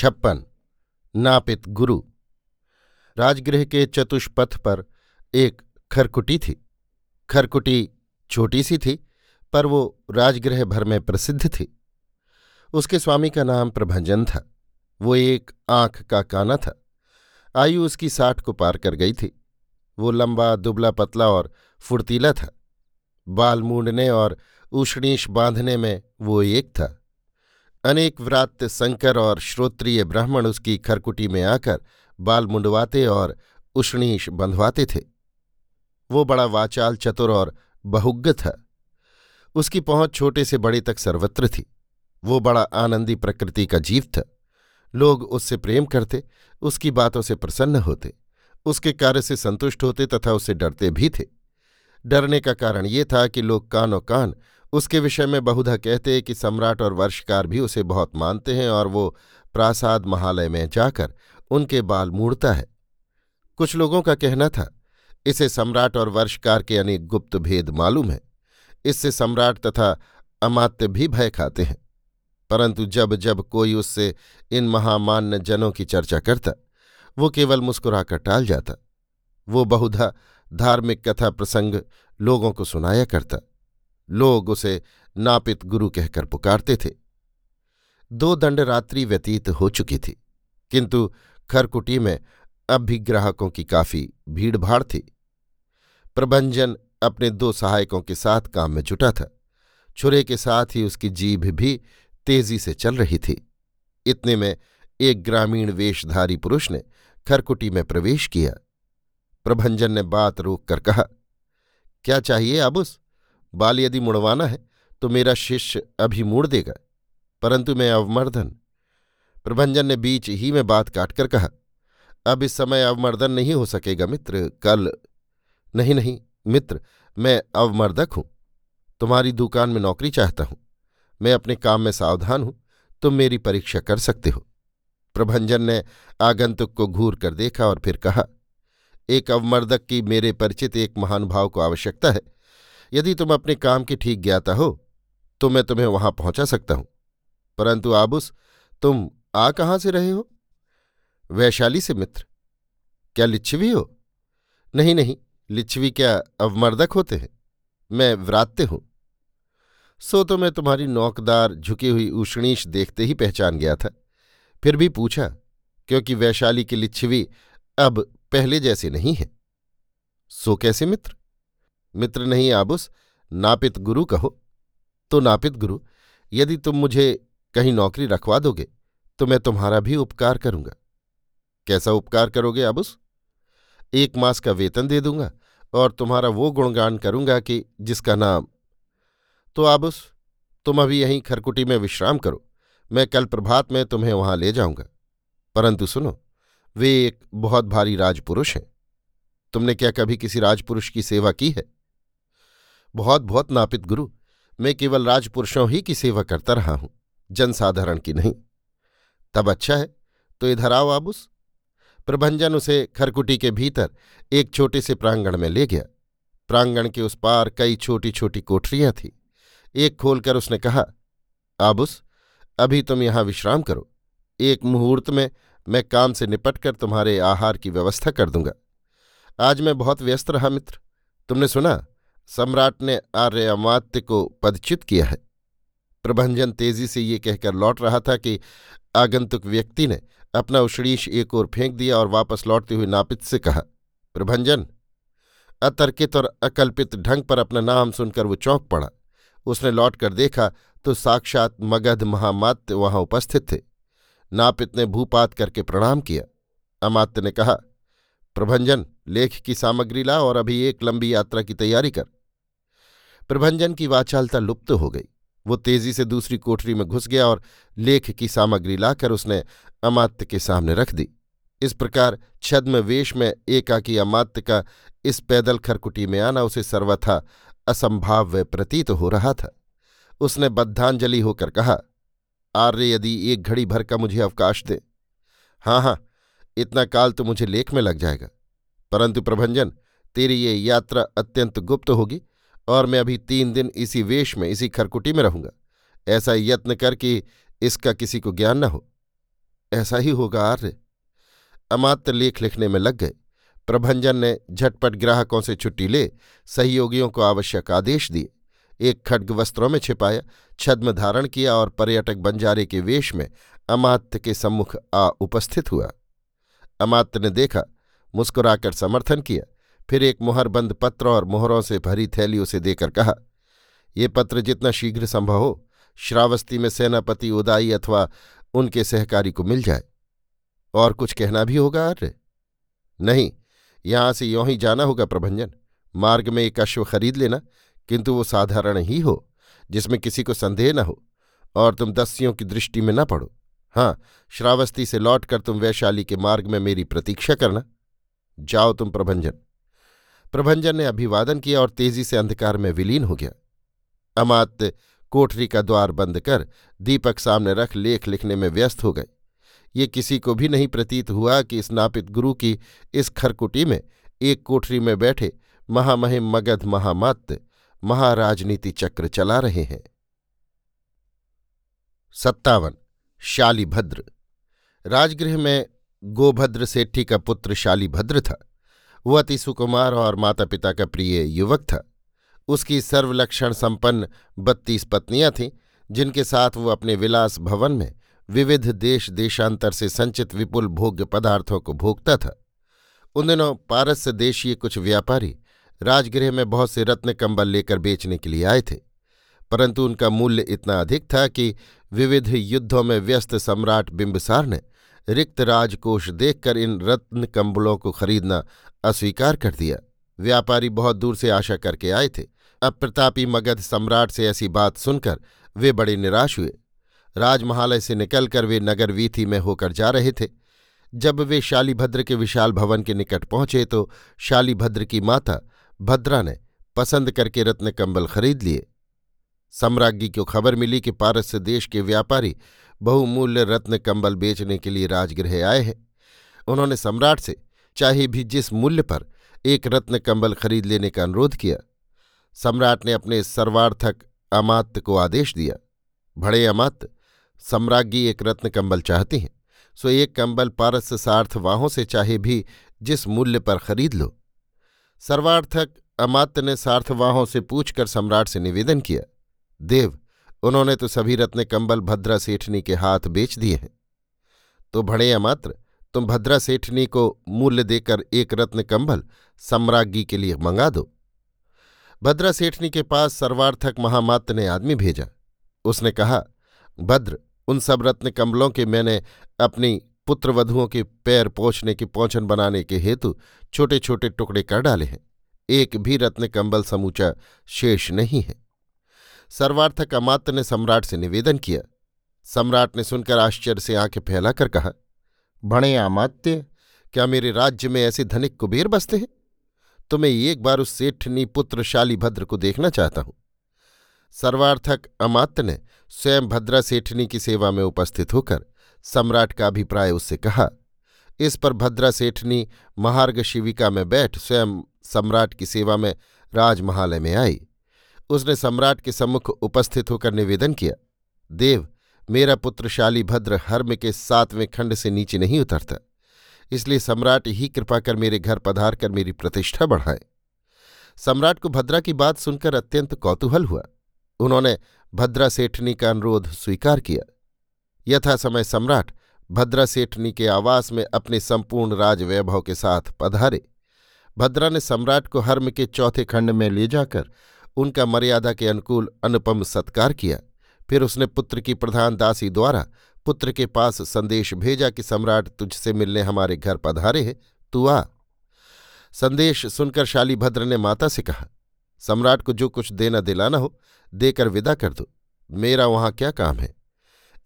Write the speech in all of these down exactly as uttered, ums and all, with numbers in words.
छप्पन नापित गुरु। राजगृह के चतुष्पथ पर एक खरकुटी थी। खरकुटी छोटी सी थी पर वो राजगृह भर में प्रसिद्ध थी। उसके स्वामी का नाम प्रभंजन था। वो एक आँख का काना था। आयु उसकी साठ को पार कर गई थी। वो लंबा दुबला पतला और फुर्तीला था। बाल मूंडने और उष्णीष बांधने में वो एक था। अनेक व्रात्य संकर और श्रोत्रिय ब्राह्मण उसकी खरकुटी में आकर बाल मुंडवाते और उष्णीष बंधवाते थे। वो बड़ा वाचाल, चतुर और बहुज्ञ था। उसकी पहुँच छोटे से बड़े तक सर्वत्र थी। वो बड़ा आनंदी प्रकृति का जीव था। लोग उससे प्रेम करते, उसकी बातों से प्रसन्न होते, उसके कार्य से संतुष्ट होते तथा उससे डरते भी थे। डरने का कारण ये था कि लोग कानो कान उसके विषय में बहुधा कहते कि सम्राट और वर्षकार भी उसे बहुत मानते हैं और वो प्रासाद महालय में जाकर उनके बाल मूड़ता है। कुछ लोगों का कहना था इसे सम्राट और वर्षकार के अनेक गुप्त भेद मालूम है, इससे सम्राट तथा अमात्य भी भय खाते हैं। परंतु जब जब कोई उससे इन महामान्य जनों की चर्चा करता वो केवल मुस्कुराकर टाल जाता। वो बहुधा धार्मिक कथा प्रसंग लोगों को सुनाया करता। लोग उसे नापित गुरु कहकर पुकारते थे। दो दंडरात्रि व्यतीत हो चुकी थी, किंतु खरकुटी में अब भी ग्राहकों की काफी भीड़भाड़ थी। प्रभंजन अपने दो सहायकों के साथ काम में जुटा था। छुरे के साथ ही उसकी जीभ भी तेजी से चल रही थी। इतने में एक ग्रामीण वेशधारी पुरुष ने खरकुटी में प्रवेश किया। प्रभंजन ने बात रोक कर कहा, क्या चाहिए आबुस? बाल यदि मुड़वाना है तो मेरा शिष्य अभी मुड़ देगा, परंतु मैं अवमर्दन। प्रभंजन ने बीच ही में बात काटकर कहा, अब इस समय अवमर्दन नहीं हो सकेगा मित्र, कल। नहीं नहीं मित्र, मैं अवमर्दक हूँ। तुम्हारी दुकान में नौकरी चाहता हूँ। मैं अपने काम में सावधान हूँ, तुम मेरी परीक्षा कर सकते हो। प्रभंजन ने आगंतुक को घूर कर देखा और फिर कहा, एक अवमर्दक की मेरे परिचित एक महानुभाव को आवश्यकता है। यदि तुम अपने काम की ठीक ज्ञाता हो तो मैं तुम्हें वहां पहुंचा सकता हूं। परंतु आबुस, तुम आ कहाँ से रहे हो? वैशाली से मित्र। क्या लिच्छवी हो? नहीं नहीं, लिच्छवी क्या अवमर्दक होते हैं, मैं व्रात्य हूं। सो तो मैं तुम्हारी नौकदार झुकी हुई उष्णीष देखते ही पहचान गया था, फिर भी पूछा, क्योंकि वैशाली की लिच्छवी अब पहले जैसे नहीं है। सो कैसे मित्र? मित्र नहीं आबुस, नापित गुरु कहो। तो नापित गुरु, यदि तुम मुझे कहीं नौकरी रखवा दोगे तो मैं तुम्हारा भी उपकार करूंगा। कैसा उपकार करोगे आबुस? एक मास का वेतन दे दूंगा और तुम्हारा वो गुणगान करूंगा कि जिसका नाम। तो आबुस, तुम अभी यहीं खरकुटी में विश्राम करो, मैं कल प्रभात में तुम्हें वहां ले जाऊंगा। परंतु सुनो, वे एक बहुत भारी राजपुरुष हैं। तुमने क्या कभी किसी राजपुरुष की सेवा की है? बहुत बहुत नापित गुरु, मैं केवल राजपुरुषों ही की सेवा करता रहा हूं, जनसाधारण की नहीं। तब अच्छा है, तो इधर आओ आबुस। प्रभंजन उसे खरकुटी के भीतर एक छोटे से प्रांगण में ले गया। प्रांगण के उस पार कई छोटी छोटी कोठरियां थीं। एक खोलकर उसने कहा, आबुस, अभी तुम यहां विश्राम करो। एक मुहूर्त में मैं काम से निपटकर तुम्हारे आहार की व्यवस्था कर दूंगा। आज मैं बहुत व्यस्त रहा मित्र। तुमने सुना सम्राट ने आर्य अमात्य को पदच्युत किया है। प्रभंजन तेजी से ये कहकर लौट रहा था कि आगंतुक व्यक्ति ने अपना उष्णीष एक ओर फेंक दिया और वापस लौटते हुए नापित से कहा, प्रभंजन। अतर्कित और अकल्पित ढंग पर अपना नाम सुनकर वो चौंक पड़ा। उसने लौट कर देखा तो साक्षात मगध महामात्य वहां उपस्थित थे। नापित ने भूपात करके प्रणाम किया। अमात्य ने कहा, प्रभंजन, लेख की सामग्री ला और अभी एक लंबी यात्रा की तैयारी कर। प्रभंजन की वाचालता लुप्त हो गई। वो तेजी से दूसरी कोठरी में घुस गया और लेख की सामग्री लाकर उसने अमात्य के सामने रख दी। इस प्रकार छद्म वेश में एकाकी अमात्य का इस पैदल खरकुटी में आना उसे सर्वथा असंभाव्य प्रतीत हो रहा था। उसने बद्धांजलि होकर कहा, आर्य यदि एक घड़ी भर का मुझे अवकाश दे। हाँ हाँ, इतना काल तो मुझे लेख में लग जाएगा, परंतु प्रभंजन, तेरी ये यात्रा अत्यंत गुप्त होगी और मैं अभी तीन दिन इसी वेश में इसी खरकुटी में रहूंगा। ऐसा यत्न कर कि इसका किसी को ज्ञान न हो। ऐसा ही होगा आर्य। अमात्य लेख लिखने में लग गए। प्रभंजन ने झटपट ग्राहकों से छुट्टी ले सहयोगियों को आवश्यक आदेश दिए। एक खड्ग वस्त्रों में छिपाया, छद्म धारण किया और पर्यटक बंजारे के वेश में अमात्य के सम्मुख आ उपस्थित हुआ। अमात्य ने देखा, मुस्कुराकर समर्थन किया, फिर एक मुहरबंद पत्र और मोहरों से भरी थैली उसे देकर कहा, ये पत्र जितना शीघ्र संभव हो श्रावस्ती में सेनापति उदयई अथवा उनके सहकारी को मिल जाए। और कुछ कहना भी होगा आर्य? नहीं, यहाँ से यों ही जाना होगा प्रभंजन। मार्ग में एक अश्व खरीद लेना, किंतु वो साधारण ही हो जिसमें किसी को संदेह न हो, और तुम दस्युओं की दृष्टि में न पड़ो। हाँ, श्रावस्ती से लौटकर तुम वैशाली के मार्ग में मेरी प्रतीक्षा करना। जाओ तुम प्रभंजन। प्रभंजन ने अभिवादन किया और तेजी से अंधकार में विलीन हो गया। अमात्य कोठरी का द्वार बंद कर दीपक सामने रख लेख लिखने में व्यस्त हो गए। ये किसी को भी नहीं प्रतीत हुआ कि इस नापित गुरु की इस खरकुटी में एक कोठरी में बैठे महामहिम मगध महामात्य महाराजनीति चक्र चला रहे हैं। सत्तावन। शालीभद्र। राजगृह में गोभद्र सेठी का पुत्र शालीभद्र था। वह अति सुकुमार और माता पिता का प्रिय युवक था। उसकी सर्वलक्षण संपन्न बत्तीस पत्नियां थीं, जिनके साथ वो अपने विलास भवन में विविध देश देशांतर से संचित विपुल भोग्य पदार्थों को भोगता था। उन दिनों पारस से देशीय कुछ व्यापारी राजगृह में बहुत से रत्न कंबल लेकर बेचने के लिए आए थे, परंतु उनका मूल्य इतना अधिक था कि विविध युद्धों में व्यस्त सम्राट बिंबसार ने रिक्त राजकोष देखकर इन रत्न कंबलों को खरीदना अस्वीकार कर दिया। व्यापारी बहुत दूर से आशा करके आए थे। अब प्रतापी मगध सम्राट से ऐसी बात सुनकर वे बड़े निराश हुए। राजमहालय से निकलकर वे नगर वीथी में होकर जा रहे थे। जब वे शालीभद्र के विशाल भवन के निकट पहुंचे तो शालीभद्र की माता भद्रा ने पसंद करके रत्न कंबल खरीद लिए। सम्राज्ञी को खबर मिली कि पारस देश के व्यापारी बहुमूल्य रत्न कंबल बेचने के लिए राजगृह आए हैं। उन्होंने सम्राट से चाहे भी जिस मूल्य पर एक रत्न कंबल खरीद लेने का अनुरोध किया। सम्राट ने अपने सर्वार्थक अमात्य को आदेश दिया, बड़े अमात्य, सम्राज्ञी एक रत्न कंबल चाहती हैं, सो एक कंबल पारस सार्थवाहों से चाहे भी जिस मूल्य पर खरीद लो। सर्वार्थक अमात्य ने सार्थवाहों से पूछकर सम्राट से निवेदन किया, देव, उन्होंने तो सभी रत्न कंबल भद्रा सेठनी के हाथ बेच दिए हैं, तो भड़े अमात्र तुम भद्रा सेठनी को मूल्य देकर एक रत्न कंबल सम्राज्ञी के लिए मंगा दो। भद्रा सेठनी के पास सर्वार्थक महामात्य ने आदमी भेजा। उसने कहा, भद्र, उन सब रत्न कंबलों के मैंने अपनी पुत्रवधुओं के पैर पोंछने के पोंछन बनाने के हेतु छोटे छोटे टुकड़े कर डाले हैं। एक भी रत्न कंबल समूचा शेष नहीं है। सर्वार्थक अमात्य ने सम्राट से निवेदन किया। सम्राट ने सुनकर आश्चर्य से आंखें फैलाकर कहा, बड़े अमात्य, क्या मेरे राज्य में ऐसे धनिक कुबेर बसते हैं? तो मैं एक बार उस सेठनी पुत्र शालीभद्र को देखना चाहता हूं। सर्वार्थक अमात्य ने स्वयं भद्रा सेठनी की सेवा में उपस्थित होकर सम्राट का अभिप्राय उससे कहा। इस पर भद्रा सेठनी महार्घ शिविका में बैठ स्वयं सम्राट की सेवा में राजमहालय में आई। उसने सम्राट के सम्मुख उपस्थित होकर निवेदन किया, देव, मेरा पुत्र शालीभद्र हर्म के सातवें खंड से नीचे नहीं उतरता, इसलिए सम्राट ही कृपा कर मेरे घर पधार कर मेरी प्रतिष्ठा बढ़ाए। सम्राट को भद्रा की बात सुनकर अत्यंत कौतूहल हुआ। उन्होंने भद्रा सेठनी का अनुरोध स्वीकार किया। यथा समय सम्राट भद्रा सेठनी के आवास में अपने संपूर्ण राजवैभव के साथ पधारे। भद्रा ने सम्राट को हर्म के चौथे खंड में ले जाकर उनका मर्यादा के अनुकूल अनुपम सत्कार किया। फिर उसने पुत्र की प्रधान दासी द्वारा पुत्र के पास संदेश भेजा कि सम्राट तुझसे मिलने हमारे घर पधारे हैं, तू आ। संदेश सुनकर शालीभद्र ने माता से कहा, सम्राट को जो कुछ देना दिलाना हो देकर विदा कर दो, मेरा वहां क्या काम है।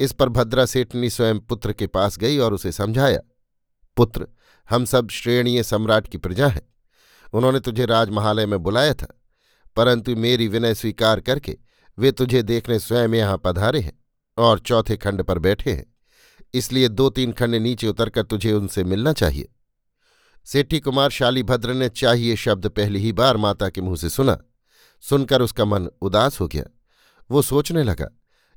इस पर भद्रा सेठनी स्वयं पुत्र के पास गई और उसे समझाया, पुत्र, हम सब श्रेणीय सम्राट की प्रजा हैं। उन्होंने तुझे राजमहालय में बुलाया था, परंतु मेरी विनय स्वीकार करके वे तुझे देखने स्वयं यहाँ पधारे हैं और चौथे खंड पर बैठे हैं, इसलिए दो तीन खंड नीचे उतरकर तुझे उनसे मिलना चाहिए। सेठी कुमार शालीभद्र ने चाहिए शब्द पहली ही बार माता के मुंह से सुना। सुनकर उसका मन उदास हो गया। वो सोचने लगा,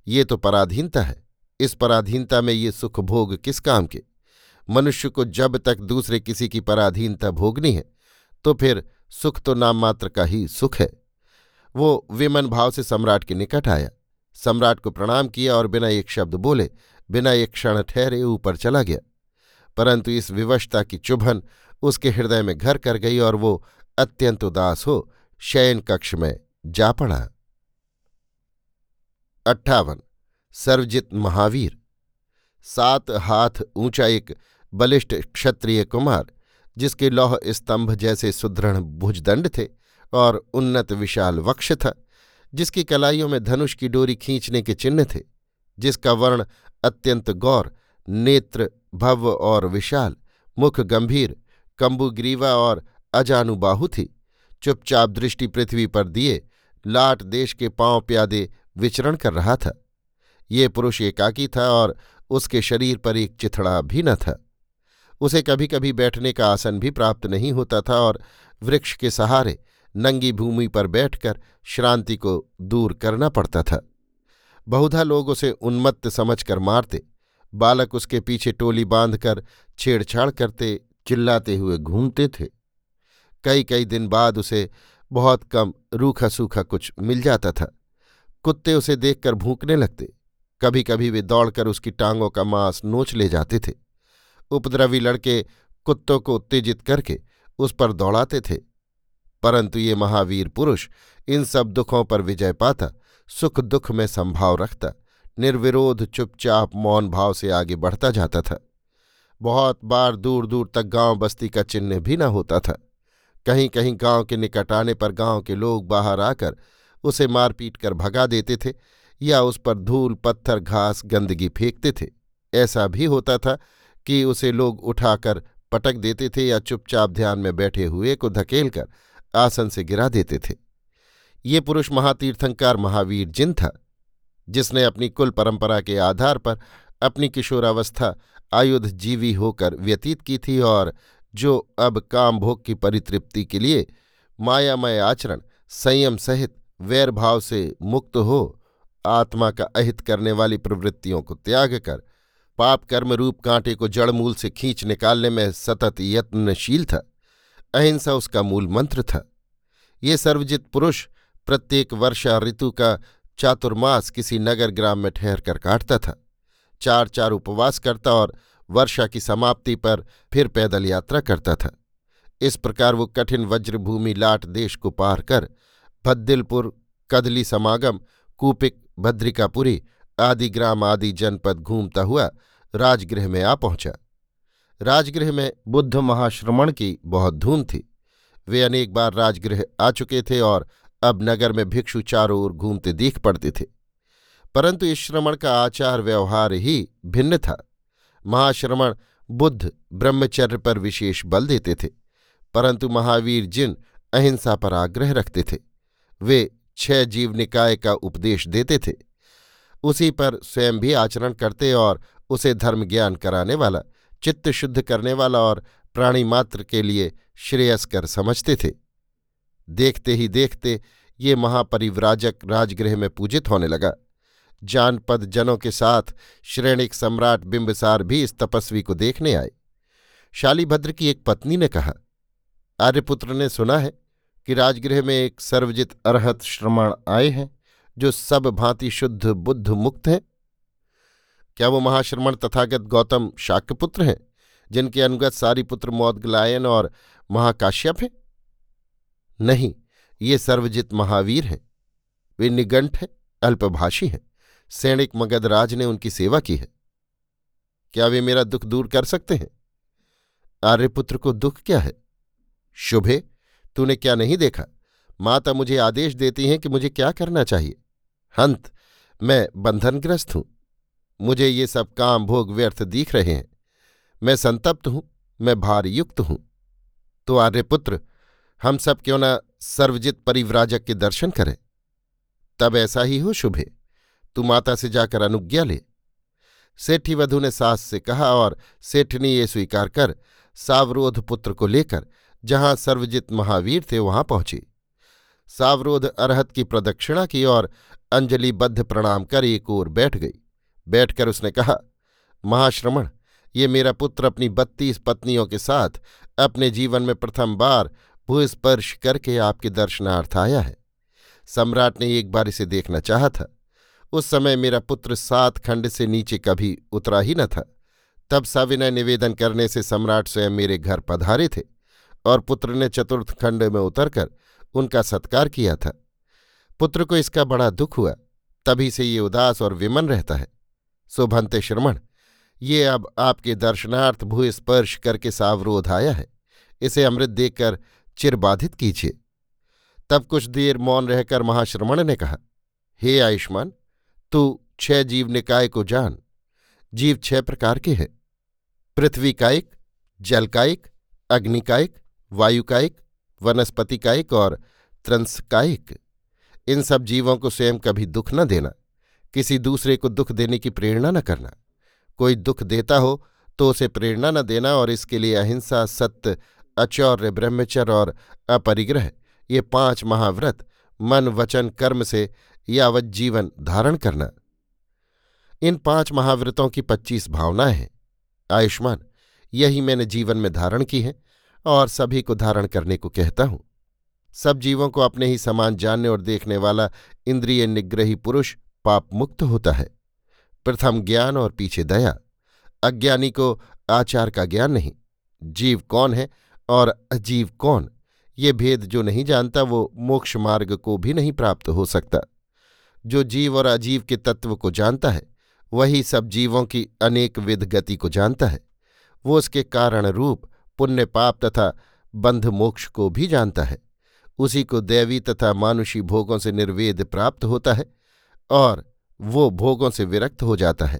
ये तो पराधीनता है, इस पराधीनता में ये सुख भोग किस काम के। मनुष्य को जब तक दूसरे किसी की पराधीनता भोगनी है तो फिर सुख तो नाम मात्र का ही सुख है। वो विमन भाव से सम्राट के निकट आया, सम्राट को प्रणाम किया और बिना एक शब्द बोले, बिना एक क्षण ठहरे ऊपर चला गया। परंतु इस विवशता की चुभन उसके हृदय में घर कर गई और वो अत्यंत उदास हो शयन कक्ष में जा पड़ा। अट्ठावन सर्वजित महावीर। सात हाथ ऊंचा एक बलिष्ठ क्षत्रिय कुमार, जिसके लौह स्तंभ जैसे सुदृढ़ भुजदंड थे और उन्नत विशाल वक्ष था, जिसकी कलाइयों में धनुष की डोरी खींचने के चिन्ह थे, जिसका वर्ण अत्यंत गौर, नेत्र भव्य और विशाल, मुख गंभीर, कम्बुग्रीवा और अजानुबाहु थी, चुपचाप दृष्टि पृथ्वी पर दिए लाट देश के पांव प्यादे विचरण कर रहा था। ये पुरुष एकाकी था और उसके शरीर पर एक चिथड़ा भी न था। उसे कभी कभी बैठने का आसन भी प्राप्त नहीं होता था और वृक्ष के सहारे नंगी भूमि पर बैठकर श्रांति को दूर करना पड़ता था। बहुधा लोग उसे उन्मत्त समझकर मारते, बालक उसके पीछे टोली बांधकर छेड़छाड़ करते, चिल्लाते हुए घूमते थे। कई कई दिन बाद उसे बहुत कम रूखा सूखा कुछ मिल जाता था। कुत्ते उसे देखकर भूकने लगते, कभी कभी वे दौड़कर उसकी टांगों का मांस नोच ले जाते थे। उपद्रवी लड़के कुत्तों को उत्तेजित करके उस पर दौड़ाते थे। परंतु ये महावीर पुरुष इन सब दुखों पर विजय पाता, सुख दुख में संभाव रखता, निर्विरोध चुपचाप मौन भाव से आगे बढ़ता जाता था। बहुत बार दूर दूर तक गांव बस्ती का चिन्ह भी न होता था। कहीं कहीं गांव के निकट आने पर गांव के लोग बाहर आकर उसे मारपीट कर भगा देते थे या उस पर धूल पत्थर घास गंदगी फेंकते थे। ऐसा भी होता था कि उसे लोग उठाकर पटक देते थे या चुपचाप ध्यान में बैठे हुए को धकेलकर आसन से गिरा देते थे। ये पुरुष महातीर्थंकार महावीर जिन था, जिसने अपनी कुल परंपरा के आधार पर अपनी किशोरावस्था आयुध जीवी होकर व्यतीत की थी और जो अब काम भोग की परितृप्ति के लिए मायामय आचरण संयम सहित वैरभाव से मुक्त हो आत्मा का अहित करने वाली प्रवृत्तियों को त्याग कर पाप कर्म रूप कांटे को जड़मूल से खींच निकालने में सतत यत्नशील था। अहिंसा उसका मूल मंत्र था। ये सर्वजित पुरुष प्रत्येक वर्षा ऋतु का चातुर्मास किसी नगर ग्राम में ठहर कर काटता था, चार चार उपवास करता और वर्षा की समाप्ति पर फिर पैदल यात्रा करता था। इस प्रकार वो कठिन वज्रभूमि लाट देश को पार कर भद्दिलपुर, कदली समागम, कूपिक, भद्रिकापुरी आदि ग्राम आदि जनपद घूमता हुआ राजगृह में आ पहुंचा। राजगृह में बुद्ध महाश्रमण की बहुत धूम थी। वे अनेक बार राजगृह आ चुके थे और अब नगर में भिक्षु चारों ओर घूमते दिख पड़ते थे। परंतु इस श्रमण का आचार व्यवहार ही भिन्न था। महाश्रमण बुद्ध ब्रह्मचर्य पर विशेष बल देते थे, परंतु महावीर जिन अहिंसा पर आग्रह रखते थे। वे छह जीव निकाय का उपदेश देते थे, उसी पर स्वयं भी आचरण करते और उसे धर्म ज्ञान कराने वाला, चित्त शुद्ध करने वाला और प्राणी मात्र के लिए श्रेयस्कर समझते थे। देखते ही देखते ये महापरिव्राजक राजगृह में पूजित होने लगा। जानपद जनों के साथ श्रेणिक सम्राट बिंबसार भी इस तपस्वी को देखने आए। शालीभद्र की एक पत्नी ने कहा, आर्यपुत्र ने सुना है कि राजगृह में एक सर्वजित अरहत श्रमण आए हैं जो सब भांति शुद्ध बुद्ध मुक्त हैं। क्या वो महाश्रमण तथागत गौतम शाक्यपुत्र हैं, जिनके अनुगत सारीपुत्र मौदगलायन और महाकाश्यप हैं? नहीं, ये सर्वजित महावीर हैं। वे निगंठ हैं, अल्पभाषी हैं। सैनिक मगधराज ने उनकी सेवा की है। क्या वे मेरा दुख दूर कर सकते हैं? आर्यपुत्र को दुख क्या है? शुभे, तूने क्या नहीं देखा? माता मुझे आदेश देती हैं कि मुझे क्या करना चाहिए। हंत, मैं बंधनग्रस्त हूं। मुझे ये सब काम भोग व्यर्थ दिख रहे हैं। मैं संतप्त हूं, मैं भारयुक्त हूं। तो आर्यपुत्र, हम सब क्यों न सर्वजित परिव्राजक के दर्शन करें? तब ऐसा ही हो शुभे, तू माता से जाकर अनुज्ञा ले। सेठी वधू ने सास से कहा और सेठनी ये स्वीकार कर सावरोध पुत्र को लेकर जहां सर्वजित महावीर थे वहां पहुंची। सावरोध अरहत की प्रदक्षिणा की और अंजलिबद्ध प्रणाम कर एक ओर बैठ गई। बैठकर उसने कहा, महाश्रमण, ये मेरा पुत्र अपनी बत्तीस पत्नियों के साथ अपने जीवन में प्रथम बार भूस्पर्श करके आपके दर्शनार्थ आया है। सम्राट ने एक बार इसे देखना चाहा था। उस समय मेरा पुत्र सात खंड से नीचे कभी उतरा ही न था। तब सविनय निवेदन करने से सम्राट स्वयं मेरे घर पधारे थे और पुत्र ने चतुर्थ खंड में उतरकर उनका सत्कार किया था। पुत्र को इसका बड़ा दुख हुआ, तभी से ये उदास और विमन रहता है। सुभंते श्रमण, ये अब आपके दर्शनार्थ भूस्पर्श करके सावरोध आया है। इसे अमृत देखकर चिरबाधित कीजिए। तब कुछ देर मौन रहकर महाश्रमण ने कहा, हे आयुष्मान, तू छह जीव निकाय को जान। जीव छह प्रकार के हैं, पृथ्वी कायिक, जल कायिक, अग्नि कायिक, वायु कायिक, वनस्पति कायिक और त्रंस कायिक। इन सब जीवों को स्वयं कभी दुख न देना, किसी दूसरे को दुख देने की प्रेरणा न करना। कोई दुख देता हो तो उसे प्रेरणा न देना और इसके लिए अहिंसा, सत्य, आचर्य, ब्रह्मचर्य और अपरिग्रह, ये पांच महाव्रत मन वचन कर्म से यावत जीवन धारण करना। इन पांच महाव्रतों की पच्चीस भावनाएं हैं। आयुष्मान, यही मैंने जीवन में धारण की हैं और सभी को धारण करने को कहता हूं। सब जीवों को अपने ही समान जानने और देखने वाला इंद्रिय निग्रही पुरुष पाप मुक्त होता है। प्रथम ज्ञान और पीछे दया। अज्ञानी को आचार का ज्ञान नहीं। जीव कौन है और अजीव कौन, ये भेद जो नहीं जानता वो मोक्ष मार्ग को भी नहीं प्राप्त हो सकता। जो जीव और अजीव के तत्व को जानता है वही सब जीवों की अनेक विध गति को जानता है। वो उसके कारण रूप पुण्य पाप तथा बंध मोक्ष को भी जानता है। उसी को दैवी तथा मानुषी भोगों से निर्वेद प्राप्त होता है और वो भोगों से विरक्त हो जाता है।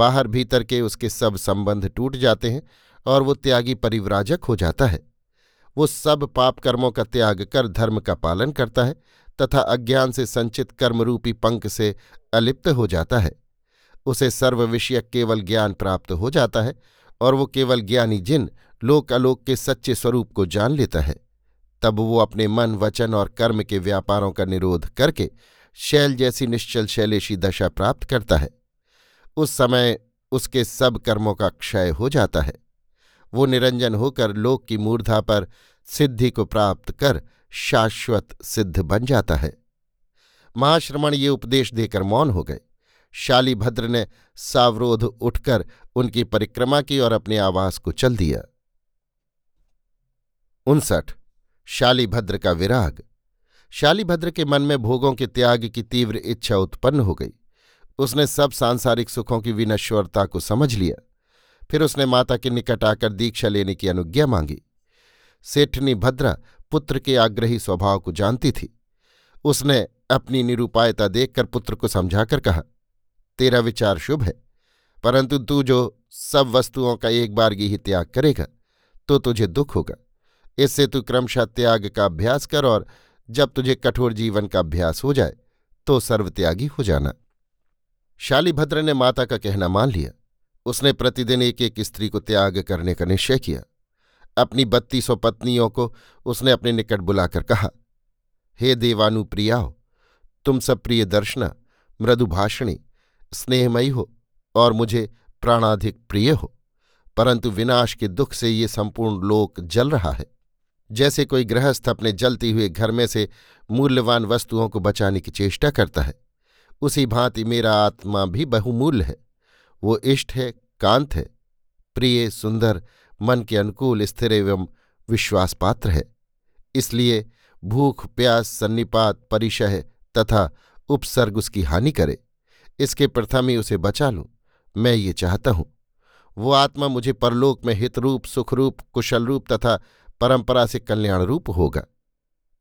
बाहर भीतर के उसके सब संबंध टूट जाते हैं और वो त्यागी परिव्राजक हो जाता है। वो सब पाप कर्मों का त्याग कर धर्म का पालन करता है तथा अज्ञान से संचित कर्मरूपी पंख से अलिप्त हो जाता है। उसे सर्वविषयक केवल ज्ञान प्राप्त हो जाता है और वो केवल ज्ञानी जिन लोक अलोक के सच्चे स्वरूप को जान लेता है। तब वो अपने मन वचन और कर्म के व्यापारों का निरोध करके शैल जैसी निश्चल शैलेशी दशा प्राप्त करता है। उस समय उसके सब कर्मों का क्षय हो जाता है। वो निरंजन होकर लोक की मूर्धा पर सिद्धि को प्राप्त कर शाश्वत सिद्ध बन जाता है। महाश्रमण ये उपदेश देकर मौन हो गए। शालीभद्र ने सावरोध उठकर उनकी परिक्रमा की और अपने आवास को चल दिया। उनसठ शालीभद्र का विराग। शालीभद्र के मन में भोगों के त्याग की तीव्र इच्छा उत्पन्न हो गई। उसने सब सांसारिक सुखों की विनश्वरता को समझ लिया। फिर उसने माता के निकट आकर दीक्षा लेने की अनुज्ञा मांगी। सेठनी भद्रा पुत्र के आग्रही स्वभाव को जानती थी। उसने अपनी निरुपायता देखकर पुत्र को समझाकर कहा, तेरा विचार शुभ है, परंतु तू जो सब वस्तुओं का एक बारगी ही त्याग करेगा तो तुझे दुख होगा। इससे तू क्रमशः त्याग का अभ्यास कर और जब तुझे कठोर जीवन का अभ्यास हो जाए तो सर्वत्यागी हो जाना। शालीभद्र ने माता का कहना मान लिया। उसने प्रतिदिन एक एक स्त्री को त्याग करने का निश्चय किया। अपनी बत्तीसों पत्नियों को उसने अपने निकट बुलाकर कहा, हे देवानुप्रियाओ, तुम सब प्रिय दर्शना, मृदुभाषिणी, स्नेहमयी हो और मुझे प्राणाधिक प्रिय हो, परंतु विनाश के दुख से ये संपूर्ण लोक जल रहा है। जैसे कोई गृहस्थ अपने जलते हुए घर में से मूल्यवान वस्तुओं को बचाने की चेष्टा करता है, उसी भांति मेरा आत्मा भी बहुमूल्य है। वो इष्ट है, कांत है, प्रिय, सुंदर, मन के अनुकूल, स्थिर एवं विश्वास पात्र है। इसलिए भूख, प्यास, सन्निपात, परिशह तथा उपसर्ग उसकी हानि करे, इसके प्रथम ही उसे बचा लूं, मैं ये चाहता हूं। वो आत्मा मुझे परलोक में हितरूप, सुखरूप, कुशलरूप तथा परंपरा से कल्याणरूप होगा।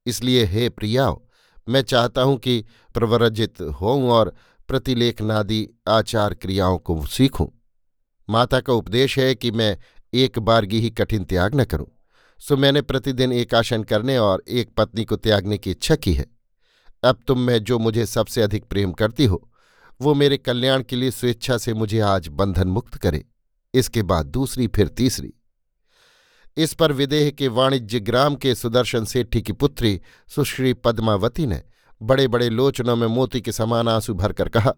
इसलिए हे प्रियाओ, मैं चाहता हूं कि प्रव्रजित होऊं और प्रतिलेखनादि आचार क्रियाओं को सीखूं। माता का उपदेश है कि मैं एक बारगी ही कठिन त्याग न करूं, सो मैंने प्रतिदिन एक आसन करने और एक पत्नी को त्यागने की इच्छा की है। अब तुम में जो मुझे सबसे अधिक प्रेम करती हो, वो मेरे कल्याण के लिए स्वेच्छा से मुझे आज बंधन मुक्त करे। इसके बाद दूसरी, फिर तीसरी। इस पर विदेह के वाणिज्य ग्राम के सुदर्शन सेठी की पुत्री सुश्री पद्मावती ने बड़े बड़े लोचनों में मोती के समान आंसू भरकर कहा,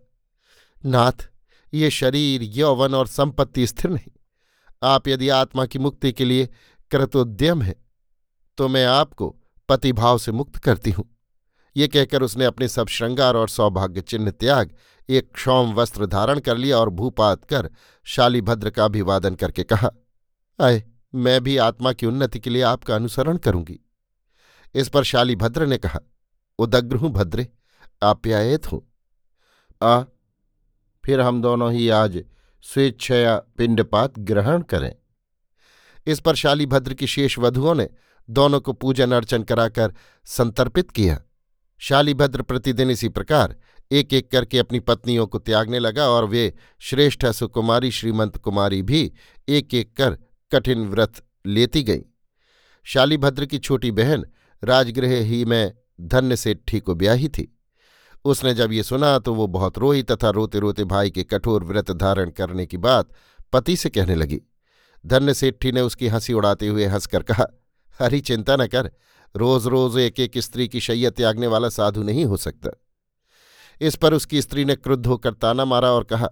नाथ, ये शरीर, यौवन और संपत्ति स्थिर नहीं। आप यदि आत्मा की मुक्ति के लिए कृतोद्यम हैं तो मैं आपको पतिभाव से मुक्त करती हूँ। ये कहकर उसने अपने सब श्रृंगार और सौभाग्य चिन्ह त्याग एक क्षौम वस्त्र धारण कर लिया और भूपात कर शालीभद्र का अभिवादन करके कहा, आए मैं भी आत्मा की उन्नति के लिए आपका अनुसरण करूंगी। इस पर शालीभद्र ने कहा, उदग्र हूं भद्रे, आप्यायत हूं। आ फिर हम दोनों ही आज स्वेच्छया पिंडपात ग्रहण करें। इस पर शालीभद्र की शेष वधुओं ने दोनों को पूजन अर्चन कराकर संतर्पित किया। शालीभद्र प्रतिदिन इसी प्रकार एक एक करके अपनी पत्नियों को त्यागने लगा और वे श्रेष्ठ सुकुमारी श्रीमंत कुमारी भी एक एक कर कठिन व्रत लेती गईं। शालीभद्र की छोटी बहन राजगृह ही में धन्यसेठ्ठी को ब्याही थी। उसने जब ये सुना तो वो बहुत रोई तथा रोते रोते भाई के कठोर व्रत धारण करने की बात पति से कहने लगी। धन्यसेठ्ठी ने उसकी हंसी उड़ाते हुए हंसकर कहा, हरी चिंता न कर, रोज रोज एक एक स्त्री की शय्या त्यागने वाला साधु नहीं हो सकता। इस पर उसकी स्त्री ने क्रुद्ध होकर ताना मारा और कहा,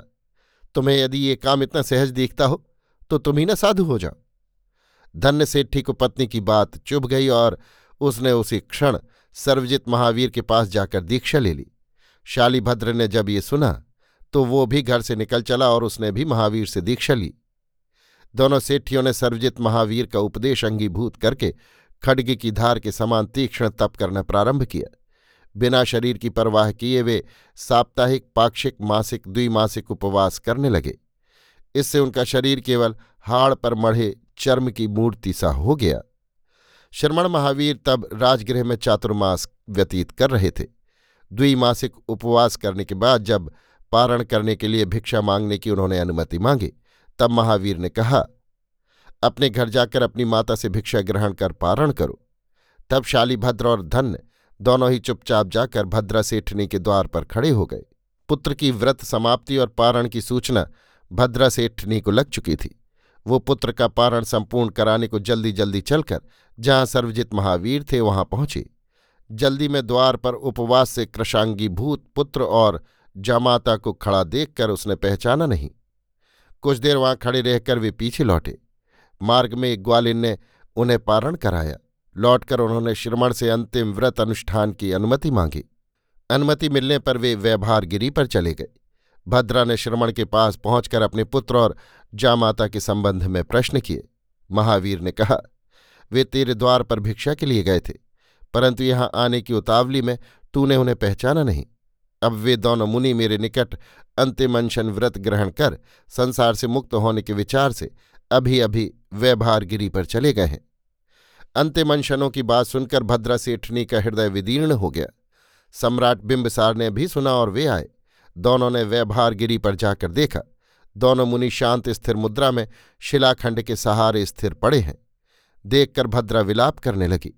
तुम्हें यदि ये काम इतना सहज दिखता हो तो तुम ही न साधु हो जाओ। धन्यसेठ्ठी को पत्नी की बात चुभ गई और उसने उसी क्षण सर्वजित महावीर के पास जाकर दीक्षा ले ली। शालीभद्र ने जब ये सुना तो वो भी घर से निकल चला और उसने भी महावीर से दीक्षा ली। दोनों सेठियों ने सर्वजित महावीर का उपदेश अंगीभूत करके खड्ग की धार के समान तीक्ष्ण तप करना प्रारंभ किया। बिना शरीर की परवाह किए वे साप्ताहिक, पाक्षिक, मासिक, द्विमासिक उपवास करने लगे। इससे उनका शरीर केवल हाड़ पर मढ़े चर्म की मूर्ति सा हो गया। श्रमण महावीर तब राजगृह में चातुर्मास व्यतीत कर रहे थे। द्विमासिक उपवास करने के बाद जब पारण करने के लिए भिक्षा मांगने की उन्होंने अनुमति मांगी तब महावीर ने कहा, अपने घर जाकर अपनी माता से भिक्षा ग्रहण कर पारण करो। तब शालीभद्र और धन्य दोनों ही चुपचाप जाकर भद्रा सेठनी के द्वार पर खड़े हो गए। पुत्र की व्रत समाप्ति और पारण की सूचना भद्रा सेठनी को लग चुकी थी। वो पुत्र का पारण संपूर्ण कराने को जल्दी जल्दी चलकर जहाँ सर्वजित महावीर थे वहाँ पहुँची। जल्दी में द्वार पर उपवास से कृशांगीभूत पुत्र और जामाता को खड़ा देखकर उसने पहचाना नहीं। कुछ देर वहाँ खड़े रहकर वे पीछे लौटे। मार्ग में एक ग्वालिन ने उन्हें पारण कराया। लौटकर उन्होंने श्रमण से अंतिम व्रत अनुष्ठान की अनुमति मांगी। अनुमति मिलने पर वे वैभारगिरी पर चले गए। भद्रा ने श्रमण के पास पहुंचकर अपने पुत्र और जामाता के संबंध में प्रश्न किए। महावीर ने कहा, वे तेरे द्वार पर भिक्षा के लिए गए थे, परंतु यहाँ आने की उतावली में तूने उन्हें पहचाना नहीं। अब वे दोनों मुनि मेरे निकट अंतिम अनशन व्रत ग्रहण कर संसार से मुक्त होने के विचार से अभी अभी वैभारगिरी पर चले गए हैं। अंतिम अनशनों की बात सुनकर भद्रा सेठनी का हृदय विदीर्ण हो गया। सम्राट बिंबसार ने भी सुना और वे आए। दोनों ने वैभारगिरी पर जाकर देखा। दोनों मुनि शांत स्थिर मुद्रा में शिलाखंड के सहारे स्थिर पड़े हैं। देखकर भद्रा विलाप करने लगी।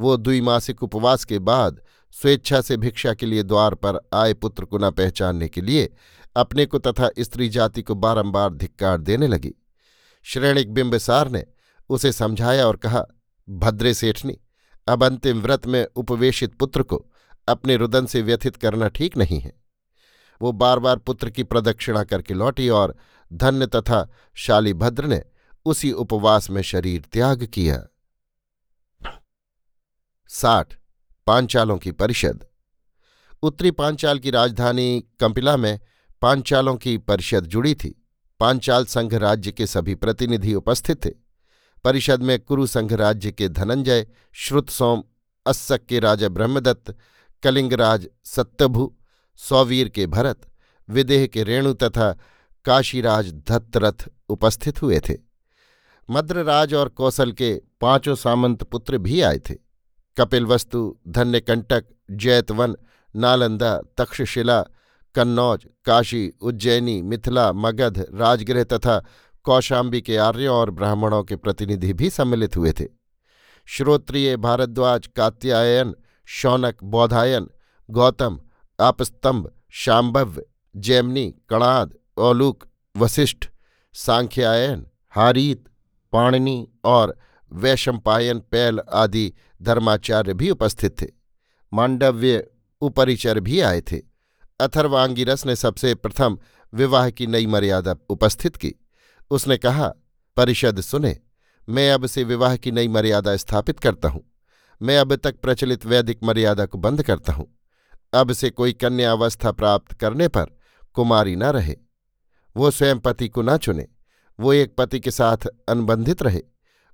वो द्विमासिक उपवास के बाद स्वेच्छा से भिक्षा के लिए द्वार पर आए पुत्र को न पहचानने के लिए अपने को तथा स्त्री जाति को बारंबार धिक्कार देने लगी। श्रेणिक बिंबसार ने उसे समझाया और कहा, भद्रे सेठनी, अब अंतिम व्रत में उपवेशित पुत्र को अपने रुदन से व्यथित करना ठीक नहीं है। वो बार बार पुत्र की प्रदक्षिणा करके लौटी और धन्य तथा शालीभद्र ने उसी उपवास में शरीर त्याग किया। साठ पांचालों की परिषद। उत्तरी पांचाल की राजधानी कंपिला में पांचालों की परिषद जुड़ी थी। पांचाल संघ राज्य के सभी प्रतिनिधि उपस्थित थे। परिषद में कुरु संघ राज्य के धनंजय, श्रुतसोम, अस्सक के राजा ब्रह्मदत्त, कलिंगराज सत्यभु, सौवीर के भरत, विदेह के रेणु तथा काशीराज दत्तरथ उपस्थित हुए थे। मद्रराज और कौशल के पांचों सामंत पुत्र भी आए थे। कपिलवस्तु, धन्यकंटक, जैतवन, नालंदा, तक्षशिला, कन्नौज, काशी, उज्जैनी, मिथिला, मगध, राजगृह तथा कौशाम्बी के आर्यों और ब्राह्मणों के प्रतिनिधि भी सम्मिलित हुए थे। श्रोत्रिय भारद्वाज, कात्यायन, शौनक, बौधायन, गौतम, आपस्तंभ, शाम्भव, जैमिनी, कणाद, औलूक, वशिष्ठ, सांख्यायन, हारीत, पाणनी और वैशंपायन, पैल आदि धर्माचार्य भी उपस्थित थे। मांडव्य उपरिचर भी आए थे। अथर्वांगिरस ने सबसे प्रथम विवाह की नई मर्यादा उपस्थित की। उसने कहा, परिषद सुने, मैं अब से विवाह की नई मर्यादा स्थापित करता हूँ। मैं अब तक प्रचलित वैदिक मर्यादा को बंद करता हूँ। अब से कोई कन्या अवस्था प्राप्त करने पर कुमारी न रहे। वो स्वयं पति को न चुने। वो एक पति के साथ अनुबंधित रहे।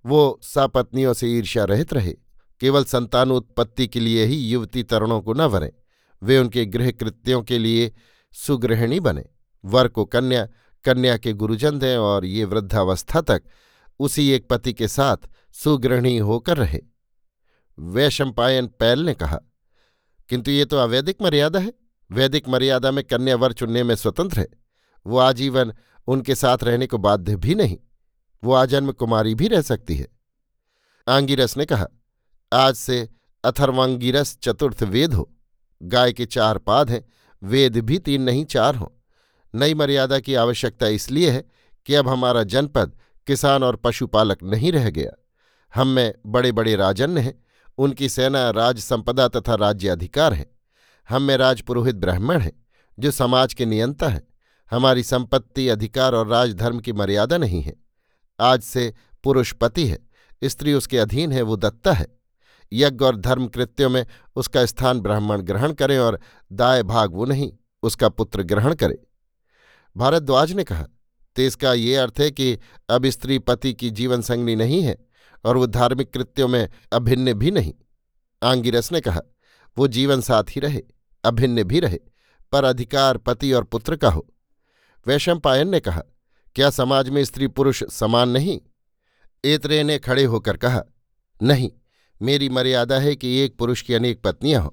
वो सपत्नियों से ईर्ष्या रहित रहे। केवल संतानोत्पत्ति के लिए ही युवती तरुणों को न वरें। वे उनके गृह कृत्यों के लिए सुगृहिणी बने। वर को कन्या, कन्या के गुरुजन दें और ये वृद्धावस्था तक उसी एक पति के साथ सुगृहिणी होकर रहे। वैशंपायन पैल ने कहा, किंतु ये तो अवैदिक मर्यादा है। वैदिक मर्यादा में कन्या वर चुनने में स्वतंत्र है। वो आजीवन उनके साथ रहने को बाध्य भी नहीं। वो आजन्म कुमारी भी रह सकती है। आंगिरस ने कहा, आज से अथर्वांगिरस चतुर्थ वेद हो। गाय के चार पाद हैं, वेद भी तीन नहीं चार हों। नई मर्यादा की आवश्यकता इसलिए है कि अब हमारा जनपद किसान और पशुपालक नहीं रह गया। हम में बड़े बड़े राजन्य हैं, उनकी सेना राज संपदा तथा राज्याधिकार है। हम में राजपुरोहित ब्राह्मण हैं जो समाज के नियंता हैं। हमारी संपत्ति, अधिकार और राजधर्म की मर्यादा नहीं है। आज से पुरुष पति है, स्त्री उसके अधीन है, वो दत्ता है। यज्ञ और धर्म कृत्यों में उसका स्थान ब्राह्मण ग्रहण करें और दाय भाग वो नहीं, उसका पुत्र ग्रहण करे। भारद्वाज ने कहा, तो इसका ये अर्थ है कि अब स्त्री पति की जीवन संगनी नहीं है और वो धार्मिक कृत्यों में अभिन्न भी नहीं। आंगिरस ने कहा, वो जीवन साथ ही रहे, अभिन्न भी रहे, पर अधिकार पति और पुत्र का हो। वैशंपायन ने कहा, क्या समाज में स्त्री पुरुष समान नहीं? एत्रे ने खड़े होकर कहा, नहीं, मेरी मर्यादा है कि एक पुरुष की अनेक पत्नियां हों,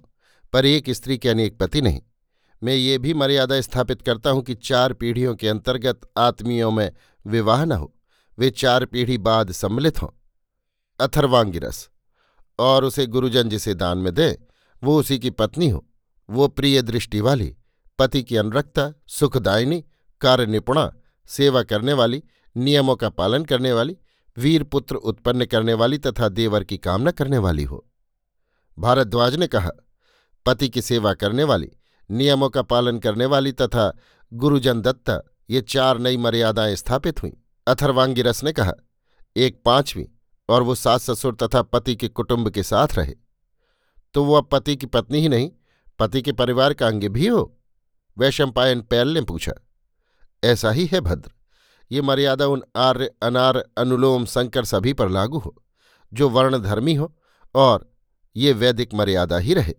पर एक स्त्री के अनेक पति नहीं। मैं ये भी मर्यादा स्थापित करता हूं कि चार पीढ़ियों के अंतर्गत आत्मियों में विवाह न हो, वे चार पीढ़ी बाद सम्मिलित हों। अथर्वांगिरस और उसे गुरुजन जिसे दान में दे वो उसी की पत्नी हो। वो प्रिय दृष्टि वाली, पति की अनुरक्ता, सुखदायिनी, कार्यनिपुणा, सेवा करने वाली, नियमों का पालन करने वाली, वीर पुत्र उत्पन्न करने वाली तथा देवर की कामना करने वाली हो। भारद्वाज ने कहा, पति की सेवा करने वाली, नियमों का पालन करने वाली तथा गुरुजन दत्ता, ये चार नई मर्यादाएं स्थापित हुईं। अथर्वांगिरस ने कहा, एक पांचवीं, और वो सास ससुर तथा पति के कुटुंब के साथ रहे। तो वो अब पति की पत्नी ही नहीं, पति के परिवार का अंग भी हो? वैशंपायन पैल ने पूछा। ऐसा ही है भद्र, ये मर्यादा उन आर्य, अनार्य, अनुलोम, संकर सभी पर लागू हो जो वर्णधर्मी हो, और ये वैदिक मर्यादा ही रहे।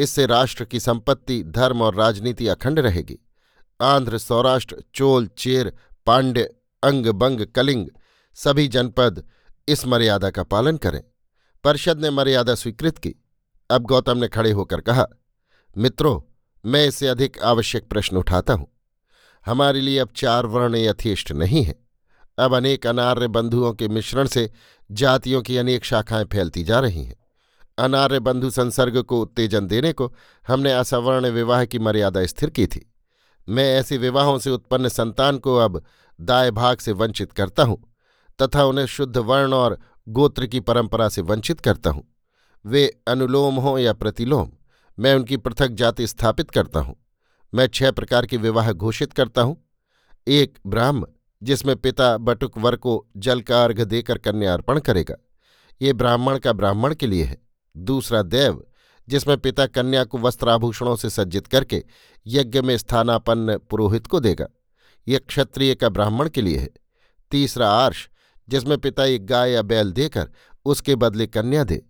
इससे राष्ट्र की संपत्ति, धर्म और राजनीति अखंड रहेगी। आंध्र, सौराष्ट्र, चोल, चेर, पांड्य, अंग, बंग, कलिंग सभी जनपद इस मर्यादा का पालन करें। परिषद ने मर्यादा स्वीकृत की। अब गौतम ने खड़े होकर कहा, मित्रों, मैं इससे अधिक आवश्यक प्रश्न उठाता हूँ। हमारे लिए अब चार वर्ण यथेष्ट नहीं है। अब अनेक अनार्य बंधुओं के मिश्रण से जातियों की अनेक शाखाएं फैलती जा रही हैं। अनार्य बंधु संसर्ग को उत्तेजन देने को हमने असवर्ण विवाह की मर्यादा स्थिर की थी। मैं ऐसे विवाहों से उत्पन्न संतान को अब दाय भाग से वंचित करता हूँ तथा उन्हें शुद्ध वर्ण और गोत्र की परंपरा से वंचित करता हूँ। वे अनुलोम हों या प्रतिलोम, मैं उनकी पृथक जाति स्थापित करता हूँ। मैं छह प्रकार के विवाह घोषित करता हूँ। एक, ब्राह्म, जिसमें पिता बटुक वर को जल का अर्घ देकर कन्या अर्पण करेगा। ये ब्राह्मण का ब्राह्मण के लिए है। दूसरा, दैव, जिसमें पिता कन्या को वस्त्राभूषणों से सज्जित करके यज्ञ में स्थानापन्न पुरोहित को देगा। यह क्षत्रिय का ब्राह्मण के लिए है। तीसरा, आर्ष, जिसमें पिता एक गाय या बैल देकर उसके बदले कन्या दे।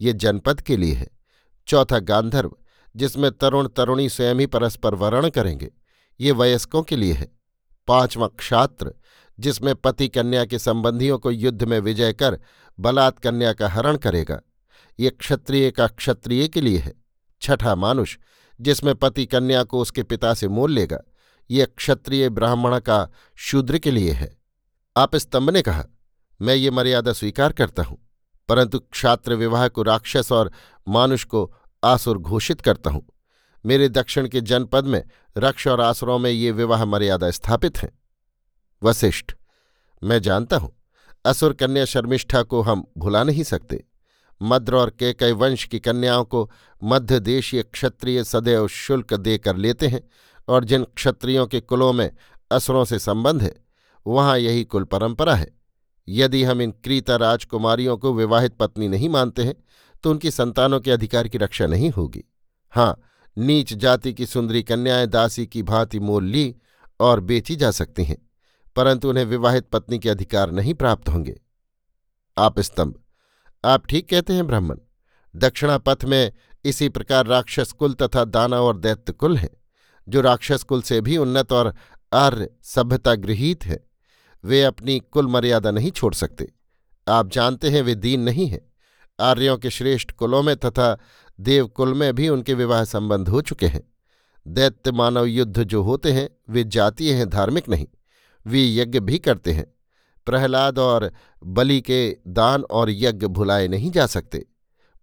ये जनपद के लिए है। चौथा, गांधर्व, जिसमें तरुण तरुणी स्वयं ही परस्पर वरण करेंगे। ये वयस्कों के लिए है। पांचवा, क्षात्र, जिसमें पति कन्या के संबंधियों को युद्ध में विजय कर बलात् कन्या का हरण करेगा। ये क्षत्रिय का क्षत्रिय के लिए है। छठा, मानुष, जिसमें पति कन्या को उसके पिता से मोल लेगा। ये क्षत्रिय ब्राह्मण का शूद्र के लिए है। आप स्तंभ ने कहा, मैं ये मर्यादा स्वीकार करता हूँ, परंतु क्षात्र विवाह को राक्षस और मानुष को आसुर घोषित करता हूँ। मेरे दक्षिण के जनपद में रक्ष और आसुरों में ये विवाह मर्यादा स्थापित है। वशिष्ठ, मैं जानता हूँ असुर कन्या शर्मिष्ठा को हम भुला नहीं सकते। मद्र और कैकय वंश की कन्याओं को मध्य देशीय क्षत्रिय सदैव शुल्क देकर लेते हैं और जिन क्षत्रियों के कुलों में असुरों से संबंध है वहाँ यही कुल परंपरा है। यदि हम इन क्रीता राजकुमारियों को विवाहित पत्नी नहीं मानते हैं तो उनकी संतानों के अधिकार की रक्षा नहीं होगी। हाँ, नीच जाति की सुंदरी कन्याएं दासी की भांति मोल ली और बेची जा सकती हैं, परंतु उन्हें विवाहित पत्नी के अधिकार नहीं प्राप्त होंगे। आप स्तंभ, आप ठीक कहते हैं ब्राह्मण। दक्षिणा पथ में इसी प्रकार राक्षस कुल तथा दानव और दैत्य कुल हैं, जो राक्षस कुल से भी उन्नत और आर्य सभ्यता गृहीत है। वे अपनी कुल मर्यादा नहीं छोड़ सकते। आप जानते हैं वे दीन नहीं हैं। आर्यों के श्रेष्ठ कुलों में तथा देवकुल में भी उनके विवाह संबंध हो चुके हैं। दैत्य मानव युद्ध जो होते हैं वे जातीय हैं, धार्मिक नहीं। वे यज्ञ भी करते हैं। प्रहलाद और बलि के दान और यज्ञ भुलाए नहीं जा सकते।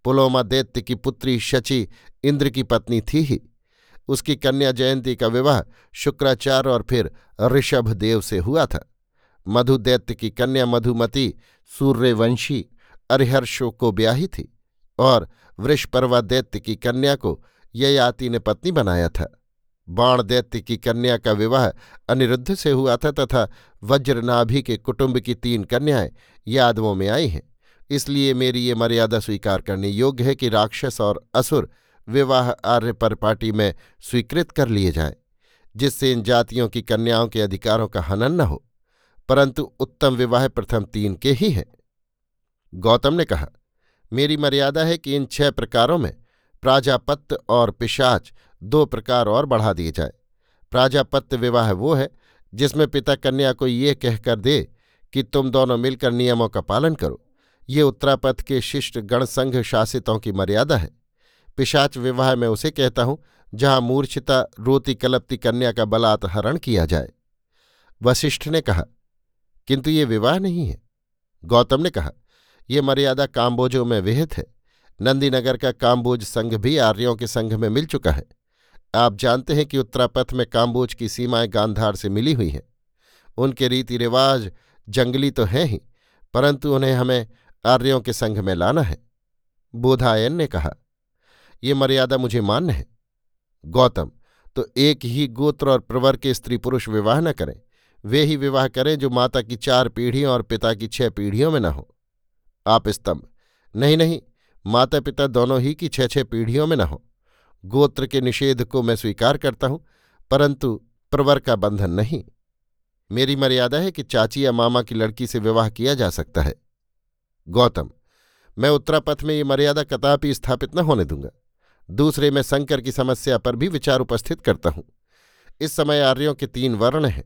पुलोमा दैत्य की पुत्री शची इंद्र की पत्नी थी ही। उसकी कन्या जयंती का विवाह शुक्राचार्य और फिर ऋषभदेव से हुआ था। मधु दैत्य की कन्या मधुमती सूर्यवंशी अरिहर्षो को ब्याही थी और वृषपर्वा दैत्य की कन्या को ययाति ने पत्नी बनाया था। बाण दैत्य की कन्या का विवाह अनिरुद्ध से हुआ था तथा वज्रनाभि के कुटुंब की तीन कन्याएं यादवों में आई हैं। इसलिए मेरी ये मर्यादा स्वीकार करने योग्य है कि राक्षस और असुर विवाह आर्य परपाटी में स्वीकृत कर लिए जाएं, जिससे इन जातियों की कन्याओं के अधिकारों का हनन न हो, परंतु उत्तम विवाह प्रथम तीन के ही हैं। गौतम ने कहा, मेरी मर्यादा है कि इन छह प्रकारों में प्राजापत्य और पिशाच दो प्रकार और बढ़ा दिए जाए। प्राजापत्य विवाह वो है जिसमें पिता कन्या को ये कहकर दे कि तुम दोनों मिलकर नियमों का पालन करो। ये उत्तरापथ के शिष्ट गणसंघ शासितों की मर्यादा है। पिशाच विवाह में उसे कहता हूँ जहाँ मूर्छिता रोती कलपती कन्या का बलात्हरण किया जाए। वशिष्ठ ने कहा, किंतु ये विवाह नहीं है। गौतम ने कहा, ये मर्यादा काम्बोजों में विहित है। नंदीनगर का काम्बोज संघ भी आर्यों के संघ में मिल चुका है। आप जानते हैं कि उत्तरापथ में काम्बोज की सीमाएं गांधार से मिली हुई हैं। उनके रीति रिवाज जंगली तो हैं ही, परंतु उन्हें हमें आर्यों के संघ में लाना है। बोधायन ने कहा, ये मर्यादा मुझे मान्य है। गौतम, तो एक ही गोत्र और प्रवर के स्त्री पुरुष विवाह न करें। वे ही विवाह करें जो माता की चार पीढ़ियों और पिता की छह पीढ़ियों में न हो। आप स्तंभ, नहीं नहीं, माता पिता दोनों ही की छह छह पीढ़ियों में न हो। गोत्र के निषेध को मैं स्वीकार करता हूँ, परंतु प्रवर का बंधन नहीं। मेरी मर्यादा है कि चाची या मामा की लड़की से विवाह किया जा सकता है। गौतम, मैं उत्तरापथ में ये मर्यादा कदापि स्थापित न होने दूंगा। दूसरे में संकर की समस्या पर भी विचार उपस्थित करता हूँ। इस समय आर्यों के तीन वर्ण हैं,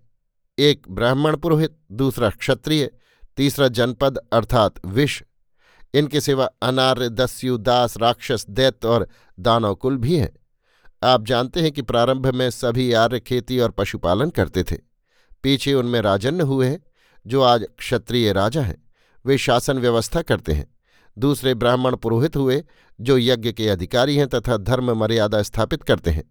एक ब्राह्मण पुरोहित, दूसरा क्षत्रिय, तीसरा जनपद अर्थात विष। इनके सिवा अनार्य दस्यु दास राक्षस दैत्य और दानव कुल भी हैं। आप जानते हैं कि प्रारंभ में सभी आर्य खेती और पशुपालन करते थे। पीछे उनमें राजन्य हुए हैं जो आज क्षत्रिय राजा हैं। वे शासन व्यवस्था करते हैं। दूसरे ब्राह्मण पुरोहित हुए जो यज्ञ के अधिकारी हैं तथा धर्म मर्यादा स्थापित करते हैं।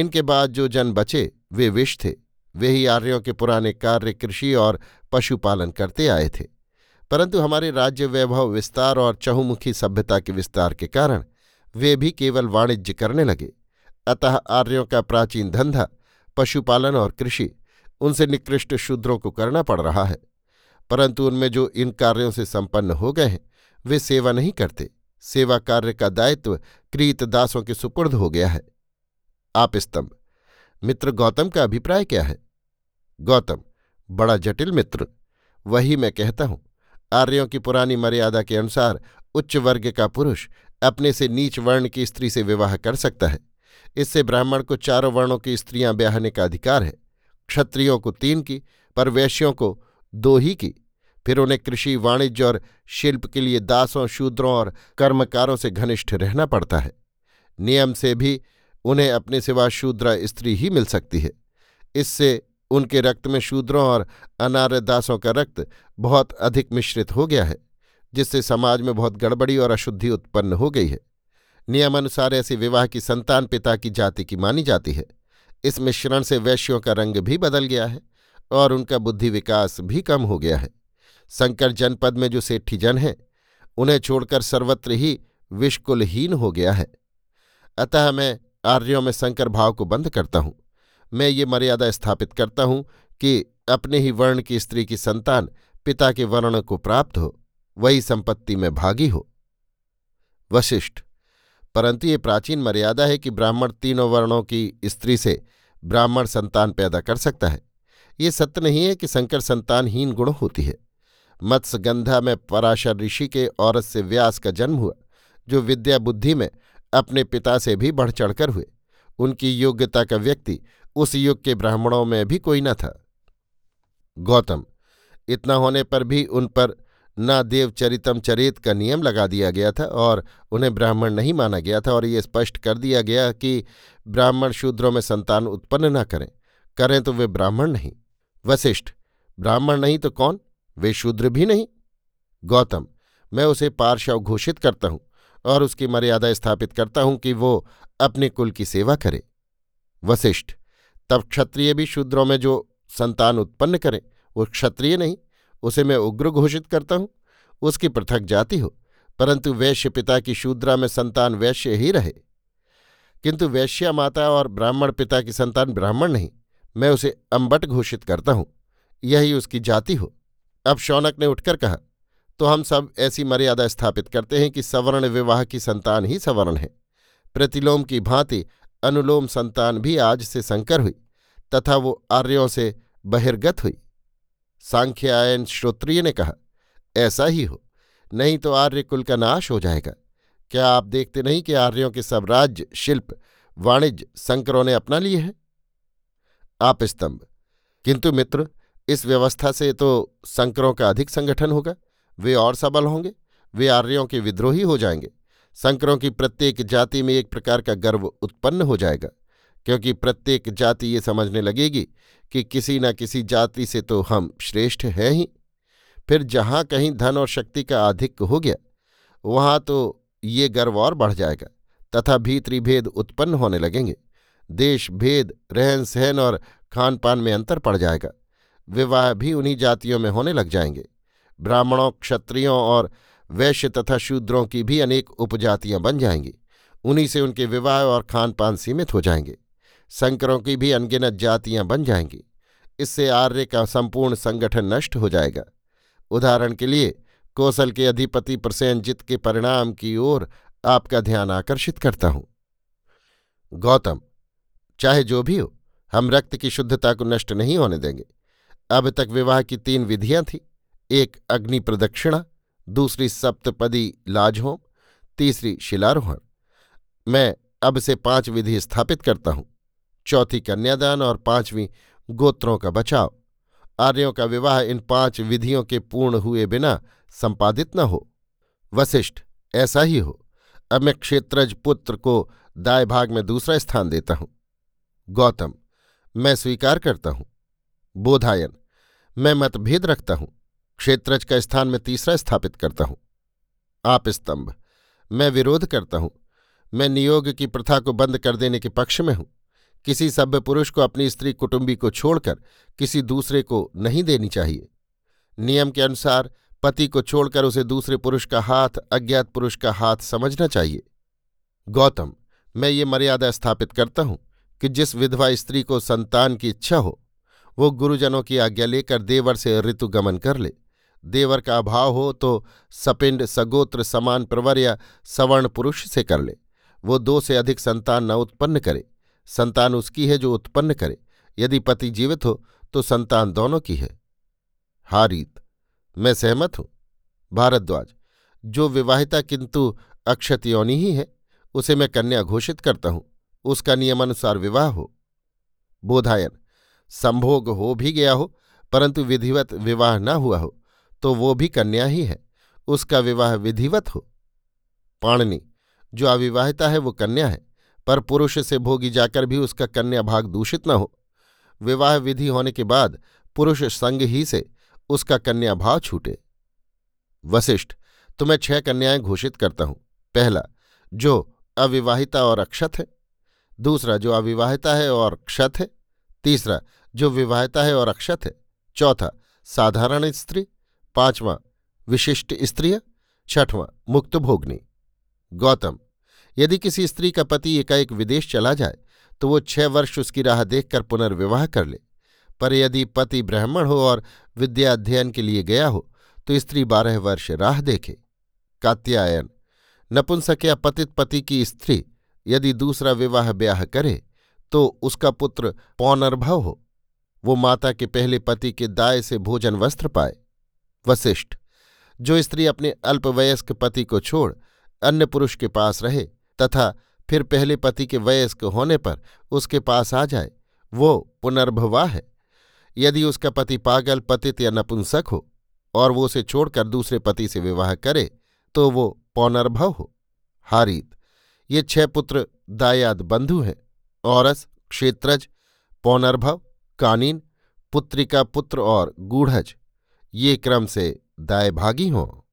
इनके बाद जो जन बचे वे विष थे। वे ही आर्यों के पुराने कार्य कृषि और पशुपालन करते आए थे, परंतु हमारे राज्य वैभव विस्तार और चहुमुखी सभ्यता के विस्तार के कारण वे भी केवल वाणिज्य करने लगे। अतः आर्यों का प्राचीन धंधा पशुपालन और कृषि उनसे निकृष्ट शूद्रों को करना पड़ रहा है, परंतु उनमें जो इन कार्यों से संपन्न हो गए हैं वे सेवा नहीं करते। सेवा कार्य का दायित्व क्रीत दासों के सुपुर्द हो गया है। आप स्तंभ, मित्र गौतम का अभिप्राय क्या है? गौतम, बड़ा जटिल मित्र, वही मैं कहता हूँ। आर्यों की पुरानी मर्यादा के अनुसार उच्च वर्ग का पुरुष अपने से नीच वर्ण की स्त्री से विवाह कर सकता है। इससे ब्राह्मण को चारों वर्णों की स्त्रियां ब्याहने का अधिकार है, क्षत्रियों को तीन की, पर वैश्यों को दो ही की। फिर उन्हें कृषि वाणिज्य और शिल्प के लिए दासों शूद्रों और कर्मकारों से घनिष्ठ रहना पड़ता है। नियम से भी उन्हें अपने सिवा शूद्रा स्त्री ही मिल सकती है। इससे उनके रक्त में शूद्रों और अनार्य दासों का रक्त बहुत अधिक मिश्रित हो गया है, जिससे समाज में बहुत गड़बड़ी और अशुद्धि उत्पन्न हो गई है। नियमानुसार ऐसे विवाह की संतान पिता की जाति की मानी जाती है। इस मिश्रण से वैश्यों का रंग भी बदल गया है और उनका बुद्धि विकास भी कम हो गया है। संकर जनपद में जो सेठी जन हैं उन्हें छोड़कर सर्वत्र ही विषकुलहीन हो गया है। अतः मैं आर्यों में संकर भाव को बंद करता हूँ। मैं ये मर्यादा स्थापित करता हूँ कि अपने ही वर्ण की स्त्री की संतान पिता के वर्ण को प्राप्त हो, वही संपत्ति में भागी हो। वशिष्ठ: परंतु ये प्राचीन मर्यादा है कि ब्राह्मण तीनों वर्णों की स्त्री से ब्राह्मण संतान पैदा कर सकता है। ये सत्य नहीं है कि संकर संतानहीन गुण होती है। मत्स्यगंधा में पराशर ऋषि के औरत से व्यास का जन्म हुआ, जो विद्या बुद्धि में अपने पिता से भी बढ़ चढ़कर हुए। उनकी योग्यता का व्यक्ति उस युग के ब्राह्मणों में भी कोई न था। गौतम: इतना होने पर भी उन पर न देवचरितम चरित का नियम लगा दिया गया था और उन्हें ब्राह्मण नहीं माना गया था, और ये स्पष्ट कर दिया गया कि ब्राह्मण शूद्रों में संतान उत्पन्न न करें, करें तो वे ब्राह्मण नहीं। वशिष्ठ: ब्राह्मण नहीं तो कौन, वे शूद्र भी नहीं। गौतम: मैं उसे पार्श्व घोषित करता हूँ और उसकी मर्यादा स्थापित करता हूँ कि वो अपने कुल की सेवा करे। वशिष्ठ: तब क्षत्रिय भी शूद्रों में जो संतान उत्पन्न करें वो क्षत्रिय नहीं, उसे मैं उग्र घोषित करता हूँ। उसकी पृथक जाति हो, परंतु वैश्य पिता की शूद्रा में संतान वैश्य ही रहे। किंतु वैश्या माता और ब्राह्मण पिता की संतान ब्राह्मण नहीं, मैं उसे अम्बट घोषित करता हूँ, यही उसकी जाति हो। अब शौनक ने उठकर कहा, तो हम सब ऐसी मर्यादा स्थापित करते हैं कि सवर्ण विवाह की संतान ही सवर्ण है। प्रतिलोम की भांति अनुलोम संतान भी आज से संकर हुई तथा वो आर्यों से बहिर्गत हुई। सांख्यायन श्रोत्रिय ने कहा, ऐसा ही हो, नहीं तो आर्य कुल का नाश हो जाएगा। क्या आप देखते नहीं कि आर्यों के सब राज्य, शिल्प, वाणिज्य संकरों ने अपना लिए हैं? आप स्तंभ: किंतु मित्र, इस व्यवस्था से तो संकरों का अधिक संगठन होगा, वे और सबल होंगे, वे आर्यों के विद्रोही हो जाएंगे। संकरों की प्रत्येक जाति में एक प्रकार का गर्व उत्पन्न हो जाएगा, क्योंकि प्रत्येक जाति ये समझने लगेगी कि किसी न किसी जाति से तो हम श्रेष्ठ हैं ही। फिर जहाँ कहीं धन और शक्ति का आधिक्य हो गया, वहाँ तो ये गर्व और बढ़ जाएगा तथा भीतरी भेद उत्पन्न होने लगेंगे। देश भेद, रहन सहन और खान पान में अंतर पड़ जाएगा। विवाह भी उन्हीं जातियों में होने लग जाएंगे। ब्राह्मणों, क्षत्रियों और वैश्य तथा शूद्रों की भी अनेक उपजातियाँ बन जाएंगी, उन्हीं से उनके विवाह और खान पान सीमित हो जाएंगे। संकरों की भी अनगिनत जातियां बन जाएंगी। इससे आर्य का संपूर्ण संगठन नष्ट हो जाएगा। उदाहरण के लिए कौशल के अधिपति प्रसेनजित के परिणाम की ओर आपका ध्यान आकर्षित करता हूँ। गौतम: चाहे जो भी हो, हम रक्त की शुद्धता को नष्ट नहीं होने देंगे। अब तक विवाह की तीन विधियां थीं, एक अग्नि प्रदक्षिणा, दूसरी सप्तपदी लाजहोम, तीसरी शिलारोहण। मैं अब से पांच विधि स्थापित करता हूँ, चौथी कन्यादान और पांचवीं गोत्रों का बचाव। आर्यों का विवाह इन पांच विधियों के पूर्ण हुए बिना संपादित न हो। वशिष्ठ: ऐसा ही हो। अब मैं क्षेत्रज पुत्र को दाय भाग में दूसरा स्थान देता हूँ। गौतम: मैं स्वीकार करता हूँ। बोधायन: मैं मतभेद रखता हूँ, क्षेत्रज का स्थान में तीसरा स्थापित करता हूँ। आप स्तंभ: मैं विरोध करता हूँ। मैं नियोग की प्रथा को बंद कर देने के पक्ष में हूँ। किसी सभ्य पुरुष को अपनी स्त्री कुटुंबी को छोड़कर किसी दूसरे को नहीं देनी चाहिए। नियम के अनुसार पति को छोड़कर उसे दूसरे पुरुष का हाथ अज्ञात पुरुष का हाथ समझना चाहिए। गौतम: मैं ये मर्यादा स्थापित करता हूँ कि जिस विधवा स्त्री को संतान की इच्छा हो, वो गुरुजनों की आज्ञा लेकर देवर से ऋतुगमन कर ले। देवर का अभाव हो तो सपिंड, सगोत्र, समान प्रवर या सवर्ण पुरुष से कर ले। वो दो से अधिक संतान न उत्पन्न करे। संतान उसकी है जो उत्पन्न करे। यदि पति जीवित हो तो संतान दोनों की है। हारीत: मैं सहमत हूँ। भारद्वाज: जो विवाहिता किंतु अक्षत योनि ही है, उसे मैं कन्या घोषित करता हूँ, उसका नियमानुसार विवाह हो। बोधायन: संभोग हो भी गया हो परंतु विधिवत विवाह न हुआ हो तो वो भी कन्या ही है, उसका विवाह विधिवत हो। पाणनी: जो अविवाहिता है वो कन्या है, पर पुरुष से भोगी जाकर भी उसका कन्या भाग दूषित न हो। विवाह विधि होने के बाद पुरुष संग ही से उसका कन्या भाग छूटे। वशिष्ठ: तो मैं छह कन्याएं घोषित करता हूँ। पहला, जो अविवाहिता और अक्षत है। दूसरा, जो अविवाहिता है और क्षत है। तीसरा, जो विवाहिता है और अक्षत है। चौथा, साधारण स्त्री। पांचवां, विशिष्ट स्त्रियां। छठवां, मुक्तभोगनी। गौतम: यदि किसी स्त्री का पति एकाएक विदेश चला जाए तो वो छह वर्ष उसकी राह देखकर पुनर्विवाह कर ले। पर यदि पति ब्राह्मण हो और विद्या अध्ययन के लिए गया हो तो स्त्री बारह वर्ष राह देखे। कात्यायन नपुंसक या पतित पति की स्त्री यदि दूसरा विवाह ब्याह करे तो उसका पुत्र पौनर्भव हो, वो माता के पहले पति के दाय से भोजन वस्त्र पाए। वशिष्ठ जो स्त्री अपने अल्पवयस्क पति को छोड़ अन्य पुरुष के पास रहे तथा फिर पहले पति के वयस्क होने पर उसके पास आ जाए वो पुनर्भवा है। यदि उसका पति पागल, पतित या नपुंसक हो और वो उसे छोड़कर दूसरे पति से विवाह करे तो वो पौनर्भव हो। हारीत ये छह पुत्र दायाद बंधु हैं। औरस, क्षेत्रज, पौनर्भव, कानीन, पुत्रिका पुत्र और गूढ़ज, ये क्रम से दायभागी हों।